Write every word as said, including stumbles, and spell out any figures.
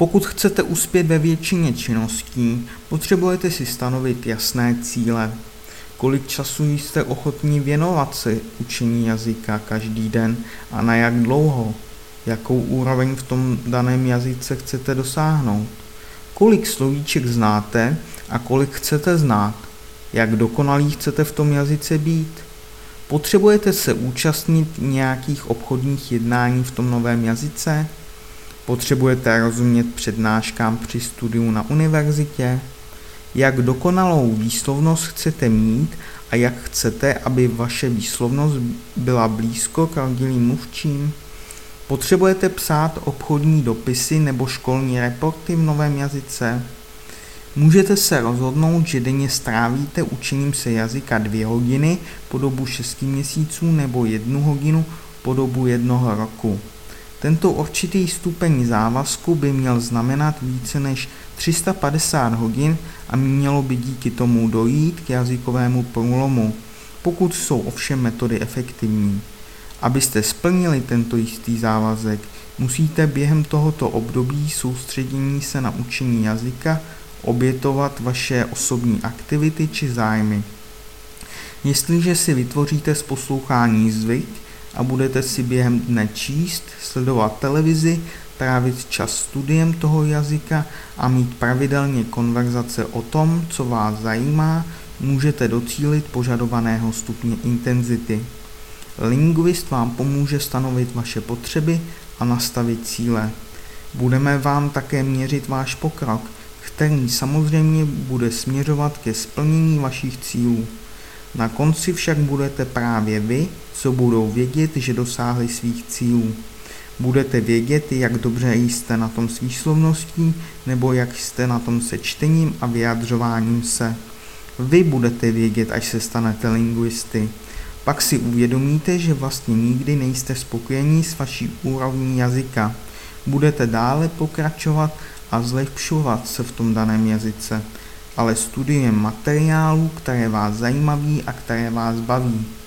Pokud chcete uspět ve většině činností, potřebujete si stanovit jasné cíle. Kolik času jste ochotní věnovat si učení jazyka každý den a na jak dlouho? Jakou úroveň v tom daném jazyce chcete dosáhnout? Kolik slovíček znáte a kolik chcete znát? Jak dokonalý chcete v tom jazyce být? Potřebujete se účastnit nějakých obchodních jednání v tom novém jazyce? Potřebujete rozumět přednáškám při studiu na univerzitě? Jak dokonalou výslovnost chcete mít a jak chcete, aby vaše výslovnost byla blízko pravdivým mluvčím? Potřebujete psát obchodní dopisy nebo školní reporty v novém jazyce? Můžete se rozhodnout, že denně strávíte učením se jazyka dvě hodiny po dobu šesti měsíců nebo jednu hodinu po dobu jednoho roku. Tento určitý stupeň závazku by měl znamenat více než tři sta padesát hodin a mělo by díky tomu dojít k jazykovému průlomu, pokud jsou ovšem metody efektivní. Abyste splnili tento jistý závazek, musíte během tohoto období soustředění se na učení jazyka obětovat vaše osobní aktivity či zájmy. Jestliže si vytvoříte z poslouchání zvyk a budete si během dne číst, sledovat televizi, trávit čas studiem toho jazyka a mít pravidelně konverzace o tom, co vás zajímá, můžete docílit požadovaného stupně intenzity. Linguist vám pomůže stanovit vaše potřeby a nastavit cíle. Budeme vám také měřit váš pokrok, který samozřejmě bude směřovat ke splnění vašich cílů. Na konci však budete právě vy, co budou vědět, že dosáhli svých cílů. Budete vědět, jak dobře jste na tom s výslovností, nebo jak jste na tom se čtením a vyjadřováním se. Vy budete vědět, až se stanete lingvisty. Pak si uvědomíte, že vlastně nikdy nejste spokojení s vaší úrovní jazyka. Budete dále pokračovat a zlepšovat se v tom daném jazyce, ale studiem materiálů, které vás zajímaví a které vás baví.